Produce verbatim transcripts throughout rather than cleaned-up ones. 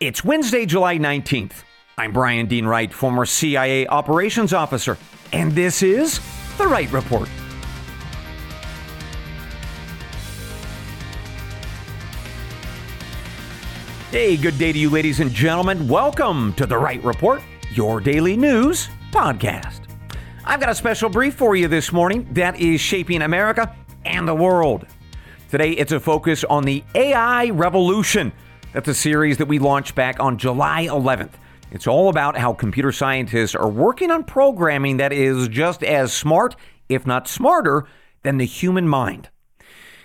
It's Wednesday, July nineteenth. I'm Bryan Dean Wright, former C I A operations officer, and this is The Wright Report. Hey, good day to you, ladies and gentlemen. Welcome to The Wright Report, your daily news podcast. I've got a special brief for you this morning that is shaping America and the world. Today, it's a focus on the A I revolution. That's a series that we launched back on July eleventh. It's all about how computer scientists are working on programming that is just as smart, if not smarter, than the human mind.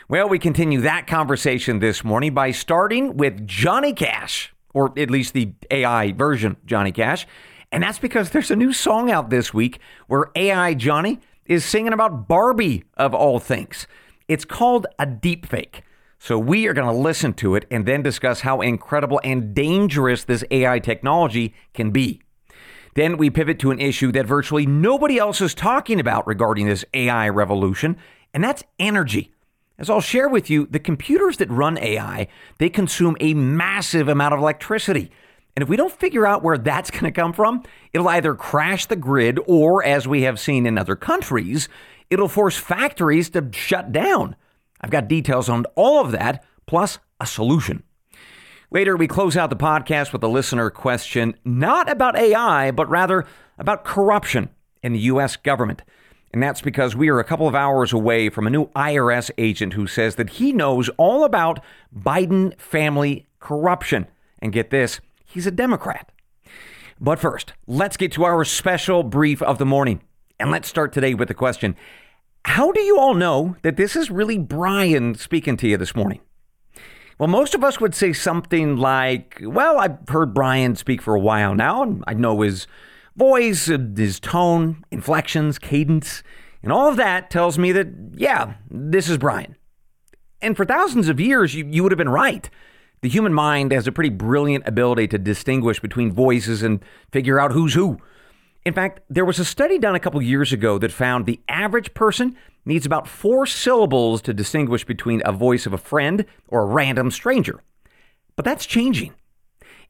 Well, we continue that conversation this morning by starting with Johnny Cash, or at least the A I version Johnny Cash. And that's because there's a new song out this week where A I Johnny is singing about Barbie, of all things. It's called a deep fake. So we are going to listen to it and then discuss how incredible and dangerous this A I technology can be. Then we pivot to an issue that virtually nobody else is talking about regarding this A I revolution, and that's energy. As I'll share with you, the computers that run A I, they consume a massive amount of electricity. And if we don't figure out where that's going to come from, it'll either crash the grid or, as we have seen in other countries, it'll force factories to shut down. I've got details on all of that, plus a solution. Later, we close out the podcast with a listener question, not about A I, but rather about corruption in the U S government. And that's because we are a couple of hours away from a new I R S agent who says that he knows all about Biden family corruption. And get this, he's a Democrat. But first, let's get to our special brief of the morning. And let's start today with the question, how do you all know that this is really Bryan speaking to you this morning? Well, most of us would say something like, well, I've heard Bryan speak for a while now, and I know his voice, his tone, inflections, cadence, and all of that tells me that, yeah, this is Bryan. And for thousands of years, you, you would have been right. The human mind has a pretty brilliant ability to distinguish between voices and figure out who's who. In fact, there was a study done a couple years ago that found the average person needs about four syllables to distinguish between a voice of a friend or a random stranger. But that's changing.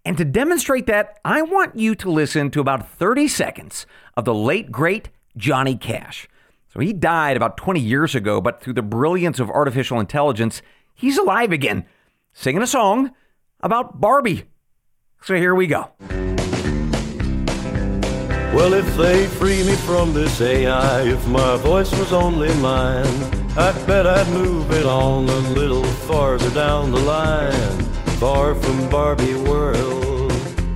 And to demonstrate that, I want you to listen to about thirty seconds of the late, great Johnny Cash. So he died about twenty years ago, but through the brilliance of artificial intelligence, he's alive again, singing a song about Barbie. So here we go. Well, if they free me from this A I, if my voice was only mine, I bet I'd move it on a little farther down the line. Far from Barbie world,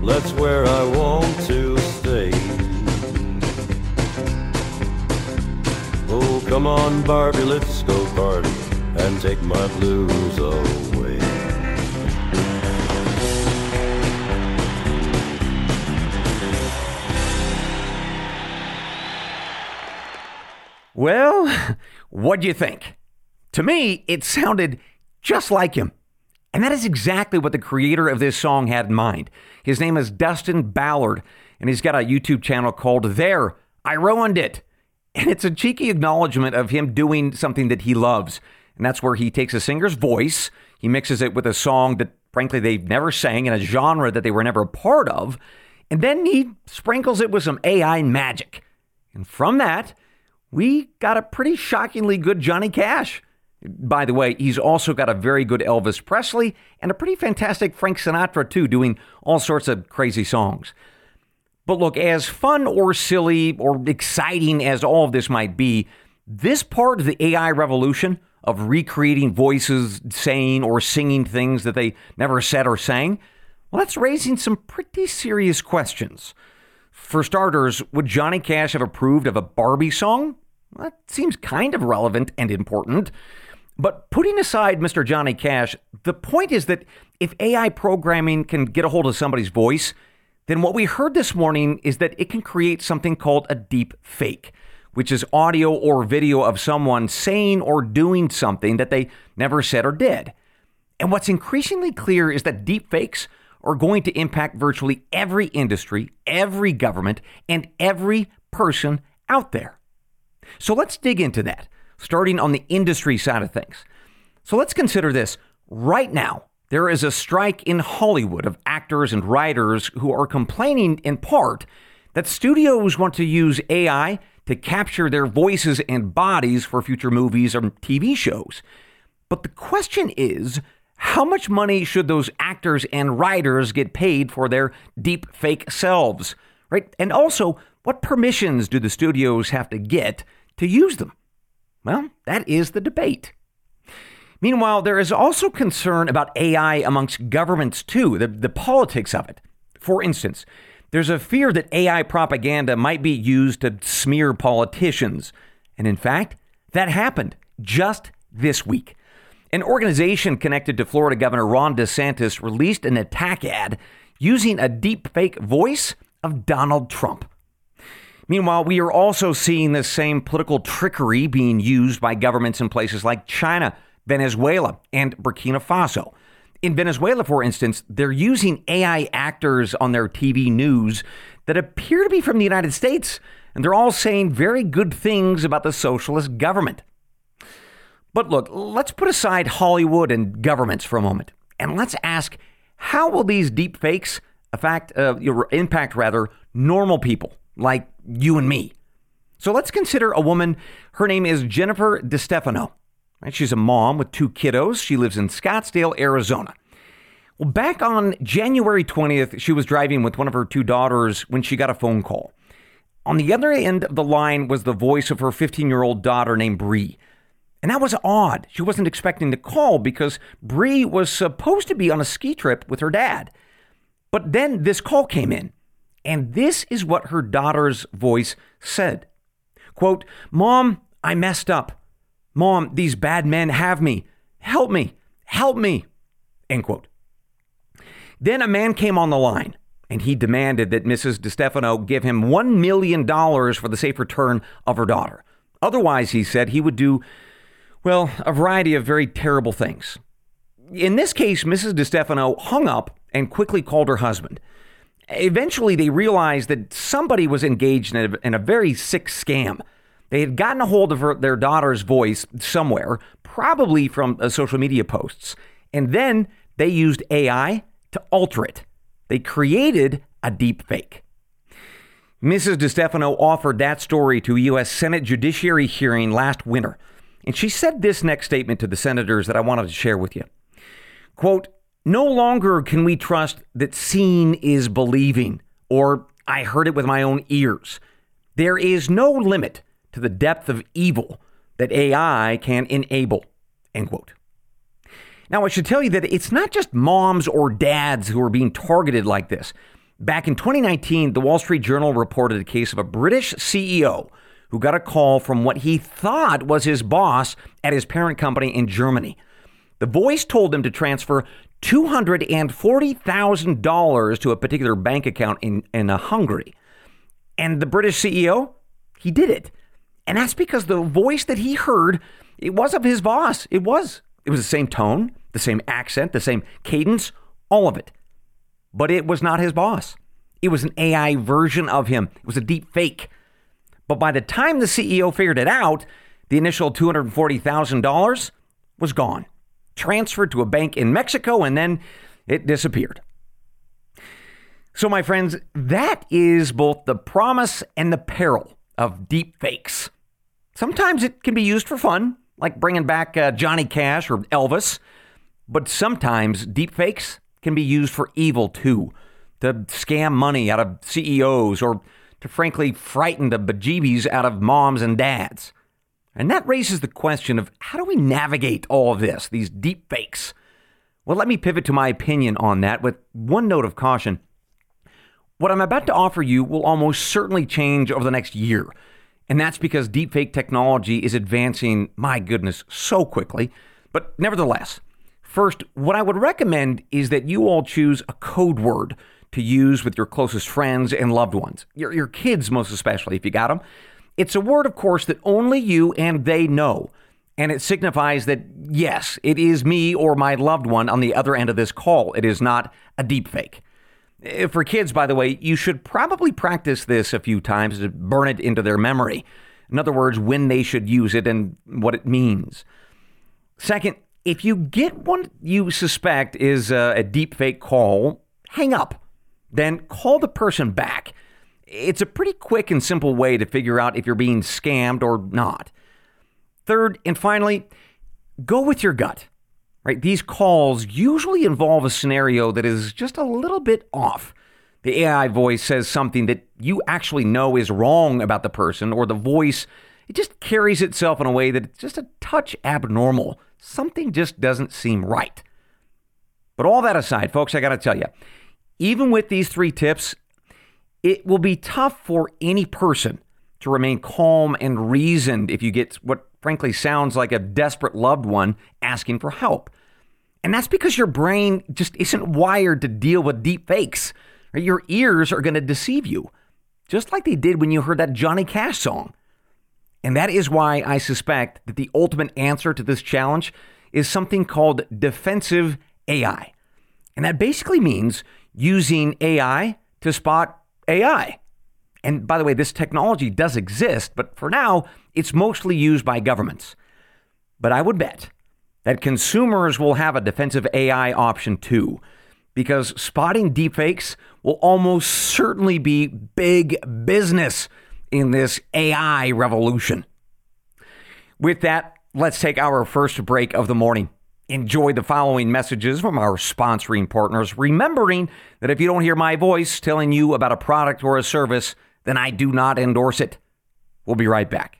that's where I want to stay. Oh, come on, Barbie, let's go party and take my blues away. Well, what do you think? To me, it sounded just like him. And that is exactly what the creator of this song had in mind. His name is Dustin Ballard, and he's got a YouTube channel called There, I Ruined It. And it's a cheeky acknowledgement of him doing something that he loves. And that's where he takes a singer's voice, he mixes it with a song that, frankly, they've never sang in a genre that they were never a part of, and then he sprinkles it with some A I magic. And from that, we got a pretty shockingly good Johnny Cash. By the way, he's also got a very good Elvis Presley and a pretty fantastic Frank Sinatra, too, doing all sorts of crazy songs. But look, as fun or silly or exciting as all of this might be, this part of the A I revolution of recreating voices, saying or singing things that they never said or sang, well, that's raising some pretty serious questions. For starters, would Johnny Cash have approved of a Barbie song? Well, that seems kind of relevant and important. But putting aside Mister Johnny Cash, the point is that if A I programming can get a hold of somebody's voice, then what we heard this morning is that it can create something called a deep fake, which is audio or video of someone saying or doing something that they never said or did. And what's increasingly clear is that deep fakes are going to impact virtually every industry, every government, and every person out there. So let's dig into that, starting on the industry side of things. So let's consider this. Right now, There is a strike in Hollywood of actors and writers who are complaining in part that studios want to use A I to capture their voices and bodies for future movies or T V shows. But the question is, how much money should those actors and writers get paid for their deep fake selves, right? And also, what permissions do the studios have to get to use them? Well, that is the debate. Meanwhile, there is also concern about A I amongst governments, too, the, the politics of it. For instance, there's a fear that A I propaganda might be used to smear politicians. And in fact, that happened just this week. An organization connected to Florida Governor Ron DeSantis released an attack ad using a deepfake voice of Donald Trump. Meanwhile, we are also seeing this same political trickery being used by governments in places like China, Venezuela, and Burkina Faso. In Venezuela, for instance, they're using A I actors on their T V news that appear to be from the United States, and they're all saying very good things about the socialist government. But look, let's put aside Hollywood and governments for a moment, and let's ask, how will these deep fakes affect, uh, impact rather, normal people like you and me? So let's consider a woman. Her name is Jennifer DeStefano. She's a mom with two kiddos. She lives in Scottsdale, Arizona. Well, back on January twentieth, she was driving with one of her two daughters when she got a phone call. On the other end of the line was the voice of her fifteen-year-old daughter named Bree. And that was odd. She wasn't expecting the call because Bree was supposed to be on a ski trip with her dad. But then this call came in, and this is what her daughter's voice said. Quote, "Mom, I messed up. Mom, these bad men have me. Help me. Help me." End quote. Then a man came on the line and he demanded that Missus DeStefano give him one million dollars for the safe return of her daughter. Otherwise, he said, he would do, well, a variety of very terrible things. In this case, Missus DeStefano hung up and quickly called her husband. Eventually, they realized that somebody was engaged in a, in a very sick scam. They had gotten a hold of her, their daughter's voice somewhere, probably from uh, social media posts, and then they used A I to alter it. They created a deep fake. Missus DeStefano offered that story to a U S Senate Judiciary hearing last winter, and she said this next statement to the senators that I wanted to share with you. Quote, "No longer can we trust that seeing is believing, or I heard it with my own ears. There is no limit to the depth of evil that A I can enable," end quote. Now, I should tell you that it's not just moms or dads who are being targeted like this. Back in twenty nineteen, the Wall Street Journal reported a case of a British C E O who got a call from what he thought was his boss at his parent company in Germany. The voice told him to transfer two hundred forty thousand dollars to a particular bank account in, in Hungary. And the British C E O, he did it. And that's because the voice that he heard, it was of his boss. It was. It was the same tone, the same accent, the same cadence, all of it. But it was not his boss. It was an A I version of him. It was a deep fake. But by the time the C E O figured it out, the initial two hundred forty thousand dollars was gone, transferred to a bank in Mexico, and then it disappeared. So, my friends, that is both the promise and the peril of deep fakes. Sometimes it can be used for fun, like bringing back uh, Johnny Cash or Elvis. But sometimes deep fakes can be used for evil, too, to scam money out of C E Os or to, frankly, frighten the bejeebies out of moms and dads. And that raises the question of how do we navigate all of this, these deep fakes? Well, let me pivot to my opinion on that with one note of caution. What I'm about to offer you will almost certainly change over the next year. And that's because deepfake technology is advancing, my goodness, so quickly. But nevertheless, first, what I would recommend is that you all choose a code word to use with your closest friends and loved ones, your, your kids most especially, if you got them. It's a word, of course, that only you and they know. And it signifies that, yes, it is me or my loved one on the other end of this call. It is not a deepfake. For kids, by the way, you should probably practice this a few times to burn it into their memory. In other words, when they should use it and what it means. Second, If you get what you suspect is a, a deep fake call, hang up, then call the person back. It's a pretty quick and simple way to figure out if you're being scammed or not. Third, and finally, go with your gut. Right? These calls usually involve a scenario that is just a little bit off. The A I voice says something that you actually know is wrong about the person, or the voice, it just carries itself in a way that it's just a touch abnormal. Something just doesn't seem right. But all that aside, folks, I got to tell you, even with these three tips, it will be tough for any person to remain calm and reasoned if you get what frankly sounds like a desperate loved one asking for help. And that's because your brain just isn't wired to deal with deep fakes. Your ears are going to deceive you, just like they did when you heard that Johnny Cash song. And that is why I suspect that the ultimate answer to this challenge is something called defensive A I. And that basically means using A I to spot A I. And by the way, this technology does exist, but for now, it's mostly used by governments. But I would bet that consumers will have a defensive A I option too, because spotting deepfakes will almost certainly be big business in this A I revolution. With that, let's take our first break of the morning. Enjoy the following messages from our sponsoring partners, remembering that if you don't hear my voice telling you about a product or a service, then I do not endorse it. We'll be right back.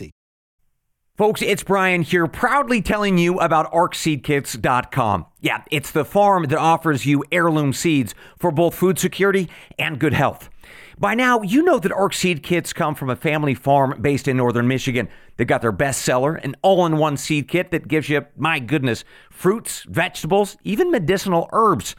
Folks, it's Bryan here, proudly telling you about Ark Seed Kits dot com. Yeah, it's the farm that offers you heirloom seeds for both food security and good health. By now, you know that Ark Seed Kits come from a family farm based in northern Michigan. They've got their bestseller, an all-in-one seed kit that gives you, my goodness, fruits, vegetables, even medicinal herbs.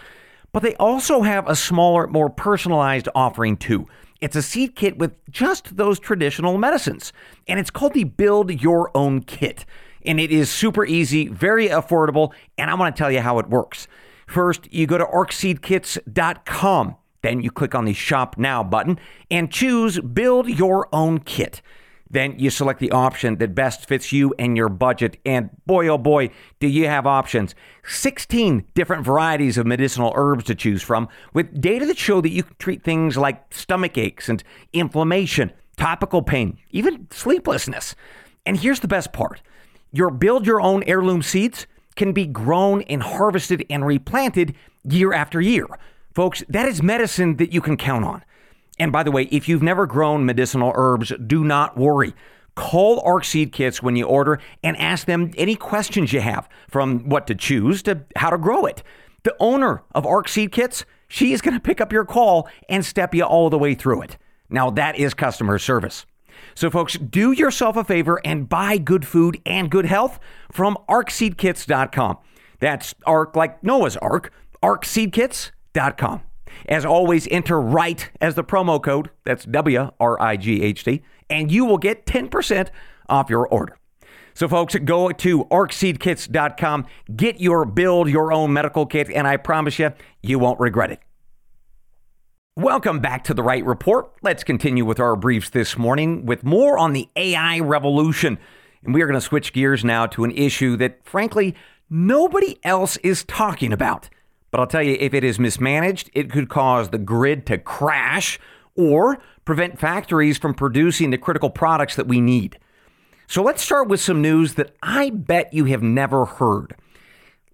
But they also have a smaller, more personalized offering too. It's a seed kit with just those traditional medicines, and it's called the Build Your Own Kit. And it is super easy, very affordable, and I want to tell you how it works. First, you go to Ark Seed Kits dot com, then you click on the Shop Now button and choose Build Your Own Kit. Then you select the option that best fits you and your budget, and boy, oh boy, do you have options. sixteen different varieties of medicinal herbs to choose from, with data that show that you can treat things like stomach aches and inflammation, topical pain, even sleeplessness. And here's the best part. Your Build Your Own heirloom seeds can be grown and harvested and replanted year after year. Folks, that is medicine that you can count on. And by the way, if you've never grown medicinal herbs, do not worry. Call Ark Seed Kits when you order and ask them any questions you have, from what to choose to how to grow it. The owner of Ark Seed Kits, she is going to pick up your call and step you all the way through it. Now that is customer service. So folks, do yourself a favor and buy good food and good health from Ark Seed Kits dot com. That's Ark like Noah's Ark, Ark Seed Kits dot com. As always, enter WRIGHT as the promo code, that's W R I G H T, and you will get ten percent off your order. So folks, go to Ark Seed Kits dot com, get your Build Your Own Medical Kit, and I promise you, you won't regret it. Welcome back to The Wright Report. Let's continue with our briefs this morning with more on the A I revolution. And we are going to switch gears now to an issue that, frankly, nobody else is talking about. But I'll tell you, if it is mismanaged, it could cause the grid to crash or prevent factories from producing the critical products that we need. So let's start with some news that I bet you have never heard.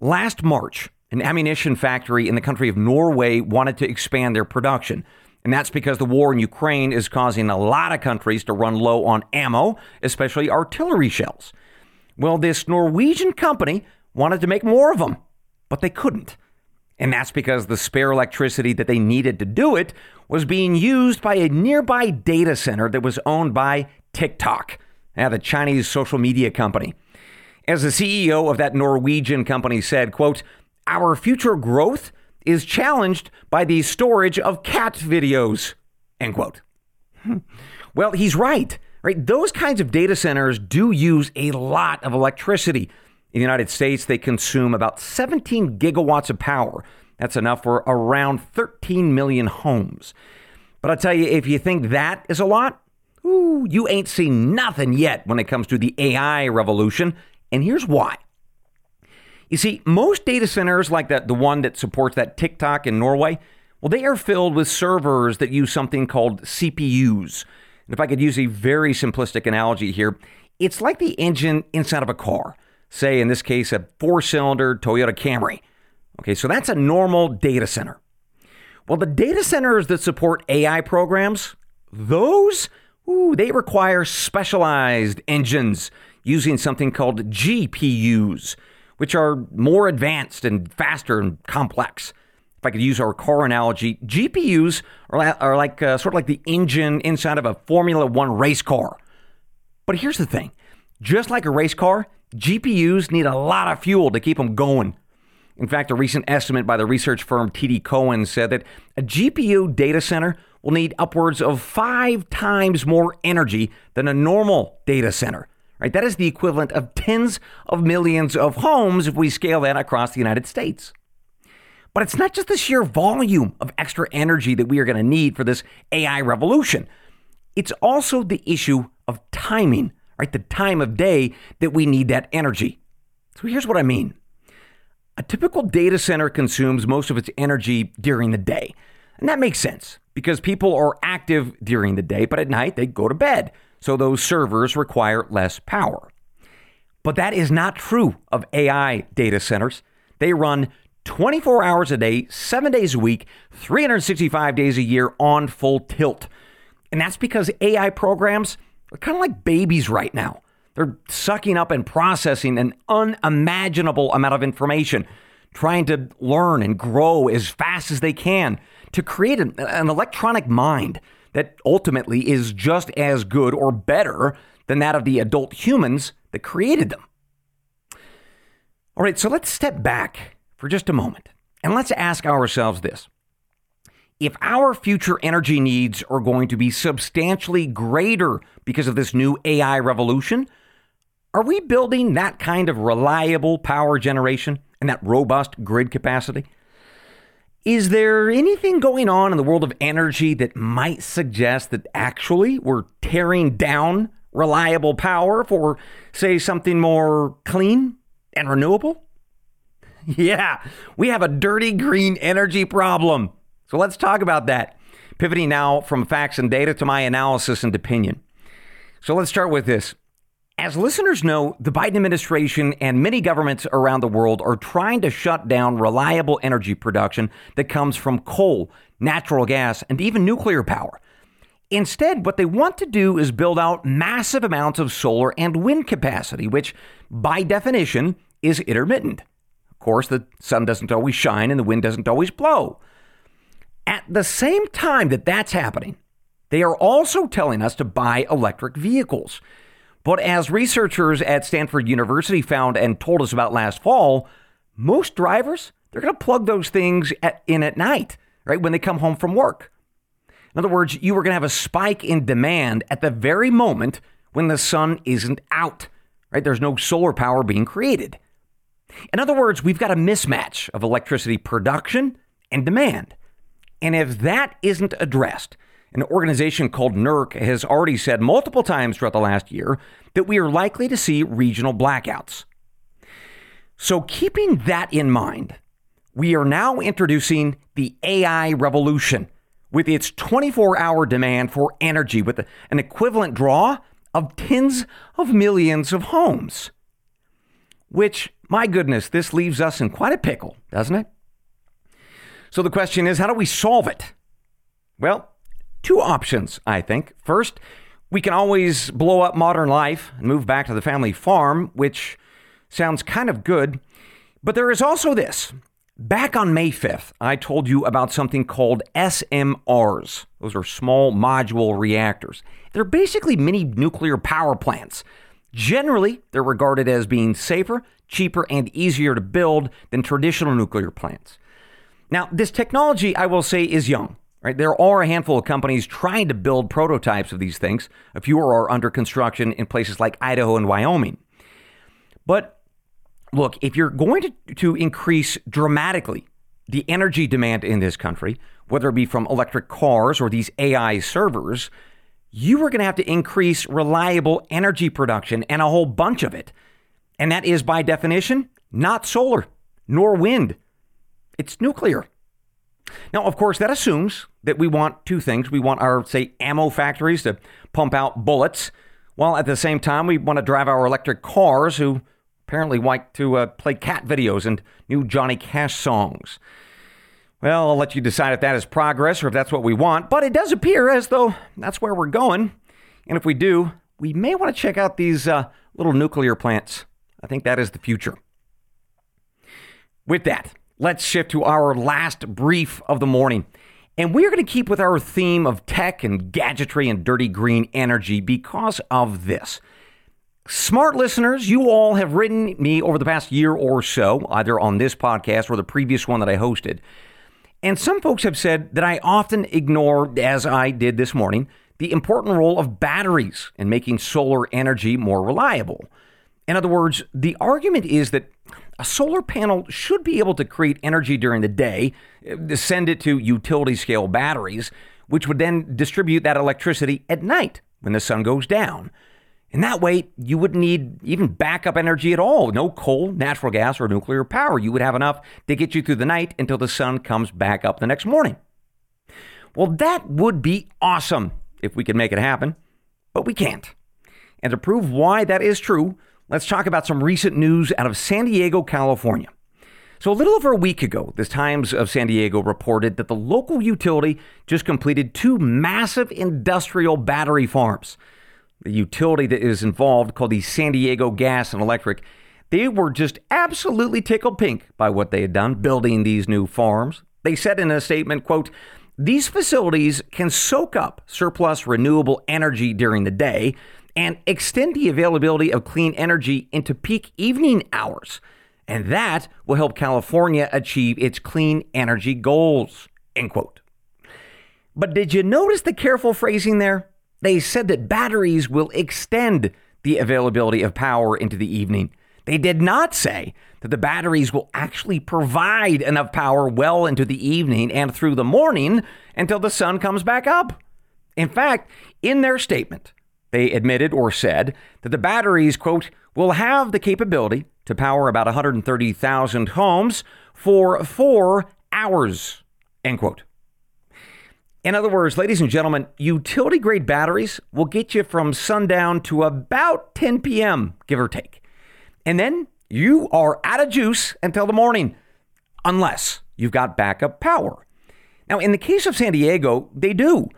Last March, an ammunition factory in the country of Norway wanted to expand their production. And that's because the war in Ukraine is causing a lot of countries to run low on ammo, especially artillery shells. Well, this Norwegian company wanted to make more of them, but they couldn't. And that's because the spare electricity that they needed to do it was being used by a nearby data center that was owned by TikTok, now the Chinese social media company. As the C E O of that Norwegian company said, quote, "Our future growth is challenged by the storage of cat videos," end quote. Well, he's right, right? Those kinds of data centers do use a lot of electricity. In the United States, they consume about seventeen gigawatts of power. That's enough for around thirteen million homes. But I'll tell you, if you think that is a lot, ooh, you ain't seen nothing yet when it comes to the A I revolution. And here's why. You see, most data centers like that, the one that supports that TikTok in Norway, well, they are filled with servers that use something called C P Us. And if I could use a very simplistic analogy here, it's like the engine inside of a car. Say, in this case, a four-cylinder Toyota Camry. Okay, so that's a normal data center. Well, the data centers that support A I programs, those, ooh, they require specialized engines using something called G P Us, which are more advanced and faster and complex. If I could use our car analogy, G P Us are, are like uh, sort of like the engine inside of a Formula One race car. But here's the thing. Just like a race car, G P Us need a lot of fuel to keep them going. In fact, a recent estimate by the research firm T D Cowen said that a G P U data center will need upwards of five times more energy than a normal data center. Right, that is the equivalent of tens of millions of homes if we scale that across the United States. But it's not just the sheer volume of extra energy that we are going to need for this A I revolution. It's also the issue of timing, right? The time of day that we need that energy. So here's what I mean. A typical data center consumes most of its energy during the day. And that makes sense because people are active during the day, but at night they go to bed. So those servers require less power. But that is not true of A I data centers. They run twenty-four hours a day, seven days a week, three hundred sixty-five days a year on full tilt. And that's because A I programs are kind of like babies right now. They're sucking up and processing an unimaginable amount of information, trying to learn and grow as fast as they can to create an, an electronic mind that ultimately is just as good or better than that of the adult humans that created them. All right, so let's step back for just a moment and let's ask ourselves this. If our future energy needs are going to be substantially greater because of this new A I revolution, are we building that kind of reliable power generation and that robust grid capacity? Is there anything going on in the world of energy that might suggest that actually we're tearing down reliable power for, say, something more clean and renewable? Yeah, we have a dirty green energy problem. So let's talk about that. Pivoting now from facts and data to my analysis and opinion. So let's start with this. As listeners know, the Biden administration and many governments around the world are trying to shut down reliable energy production that comes from coal, natural gas, and even nuclear power. Instead, what they want to do is build out massive amounts of solar and wind capacity, which by definition is intermittent. Of course, the sun doesn't always shine and the wind doesn't always blow. At the same time that that's happening, they are also telling us to buy electric vehicles. But as researchers at Stanford University found and told us about last fall, most drivers, they're going to plug those things at, in at night, right, when they come home from work. In other words, you are going to have a spike in demand at the very moment when the sun isn't out, right? There's no solar power being created. In other words, we've got a mismatch of electricity production and demand. And if that isn't addressed, an organization called N E R C has already said multiple times throughout the last year that we are likely to see regional blackouts. So keeping that in mind, we are now introducing the A I revolution with its twenty-four hour demand for energy with an equivalent draw of tens of millions of homes. Which, my goodness, this leaves us in quite a pickle, doesn't it? So the question is, how do we solve it? Well, two options, I think. First, we can always blow up modern life and move back to the family farm, which sounds kind of good. But there is also this. Back on May fifth, I told you about something called S M Rs. Those are small module reactors. They're basically mini nuclear power plants. Generally, they're regarded as being safer, cheaper, and easier to build than traditional nuclear plants. Now, this technology, I will say, is young. Right? There are a handful of companies trying to build prototypes of these things. A few are under construction in places like Idaho and Wyoming. But look, if you're going to, to increase dramatically the energy demand in this country, whether it be from electric cars or these A I servers, you are going to have to increase reliable energy production, and a whole bunch of it. And that is, by definition, not solar nor wind. It's nuclear. Now, of course, that assumes that we want two things. We want our, say, ammo factories to pump out bullets, while at the same time we want to drive our electric cars, who apparently like to uh, play cat videos and new Johnny Cash songs. Well, I'll let you decide if that is progress or if that's what we want, but it does appear as though that's where we're going. And if we do, we may want to check out these uh, little nuclear plants. I think that is the future. With that, let's shift to our last brief of the morning. And we're going to keep with our theme of tech and gadgetry and dirty green energy because of this. Smart listeners, you all have written me over the past year or so, either on this podcast or the previous one that I hosted. And some folks have said that I often ignore, as I did this morning, the important role of batteries in making solar energy more reliable. In other words, the argument is that a solar panel should be able to create energy during the day, send it to utility-scale batteries, which would then distribute that electricity at night when the sun goes down. And that way, you wouldn't need even backup energy at all. No coal, natural gas, or nuclear power. You would have enough to get you through the night until the sun comes back up the next morning. Well, that would be awesome if we could make it happen, but we can't. And to prove why that is true, let's talk about some recent news out of San Diego, California. So a little over a week ago, the Times of San Diego reported that the local utility just completed two massive industrial battery farms. The utility that is involved, called the San Diego Gas and Electric, they were just absolutely tickled pink by what they had done, building these new farms. They said in a statement, quote, "These facilities can soak up surplus renewable energy during the day and extend the availability of clean energy into peak evening hours. And that will help California achieve its clean energy goals," end quote. But did you notice the careful phrasing there? They said that batteries will extend the availability of power into the evening. They did not say that the batteries will actually provide enough power well into the evening and through the morning until the sun comes back up. In fact, in their statement, they admitted or said that the batteries, quote, "will have the capability to power about one hundred thirty thousand homes for four hours," end quote. In other words, ladies and gentlemen, utility-grade batteries will get you from sundown to about ten p.m., give or take. And then you are out of juice until the morning, unless you've got backup power. Now, in the case of San Diego, they do.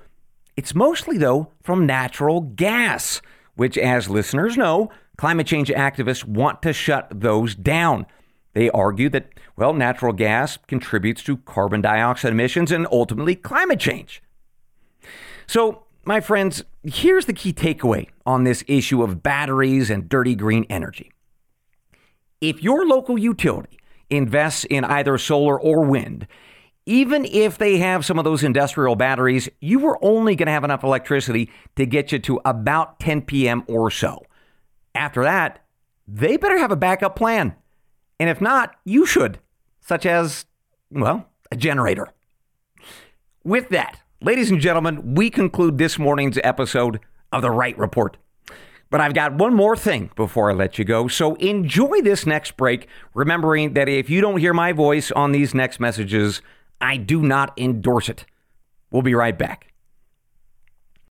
It's mostly, though, from natural gas, which, as listeners know, climate change activists want to shut those down. They argue that, well, natural gas contributes to carbon dioxide emissions and ultimately climate change. So, my friends, here's the key takeaway on this issue of batteries and dirty green energy. If your local utility invests in either solar or wind, even if they have some of those industrial batteries, you are only going to have enough electricity to get you to about ten p.m. or so. After that, they better have a backup plan. And if not, you should, such as, well, a generator. With that, ladies and gentlemen, we conclude this morning's episode of The Wright Report. But I've got one more thing before I let you go, so enjoy this next break, remembering that if you don't hear my voice on these next messages, I do not endorse it. We'll be right back.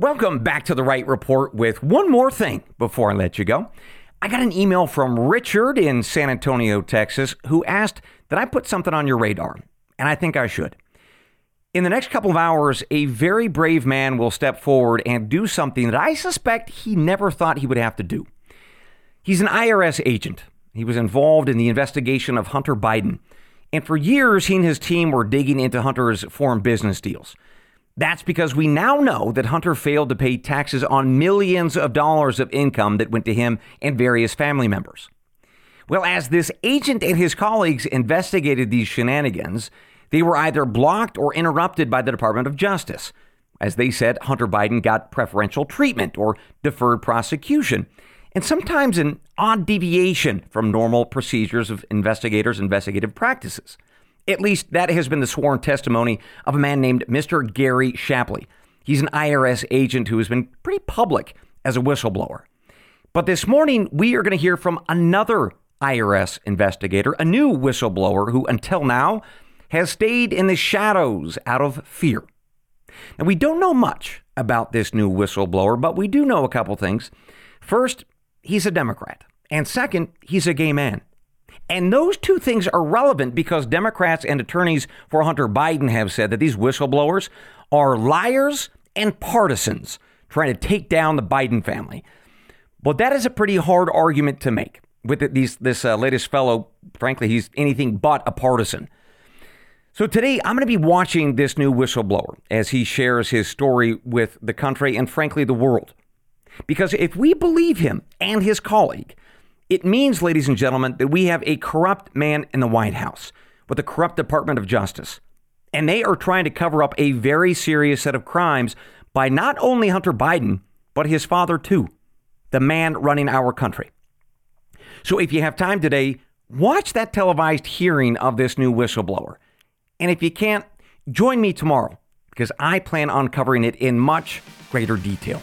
Welcome back to The Wright Report with one more thing before I let you go. I got an email from Richard in San Antonio, Texas, who asked that I put something on your radar, and I think I should. In the next couple of hours, a very brave man will step forward and do something that I suspect he never thought he would have to do. He's an I R S agent. He was involved in the investigation of Hunter Biden. And for years, he and his team were digging into Hunter's foreign business deals. That's because we now know that Hunter failed to pay taxes on millions of dollars of income that went to him and various family members. Well, as this agent and his colleagues investigated these shenanigans, they were either blocked or interrupted by the Department of Justice. As they said, Hunter Biden got preferential treatment or deferred prosecution, and sometimes an odd deviation from normal procedures of investigators' investigative practices. At least that has been the sworn testimony of a man named Mister Gary Shapley. He's an I R S agent who has been pretty public as a whistleblower. But this morning, we are going to hear from another I R S investigator, a new whistleblower who, until now, has stayed in the shadows out of fear. Now, we don't know much about this new whistleblower, but we do know a couple things. First, he's a Democrat. And second, he's a gay man. And those two things are relevant because Democrats and attorneys for Hunter Biden have said that these whistleblowers are liars and partisans trying to take down the Biden family. But that is a pretty hard argument to make with these, this uh, latest fellow. Frankly, he's anything but a partisan. So today, I'm going to be watching this new whistleblower as he shares his story with the country and, frankly, the world. Because if we believe him and his colleague, it means, ladies and gentlemen, that we have a corrupt man in the White House with a corrupt Department of Justice. And they are trying to cover up a very serious set of crimes by not only Hunter Biden, but his father, too, the man running our country. So if you have time today, watch that televised hearing of this new whistleblower. And if you can't, join me tomorrow, because I plan on covering it in much greater detail.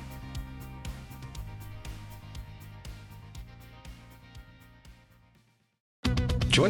Join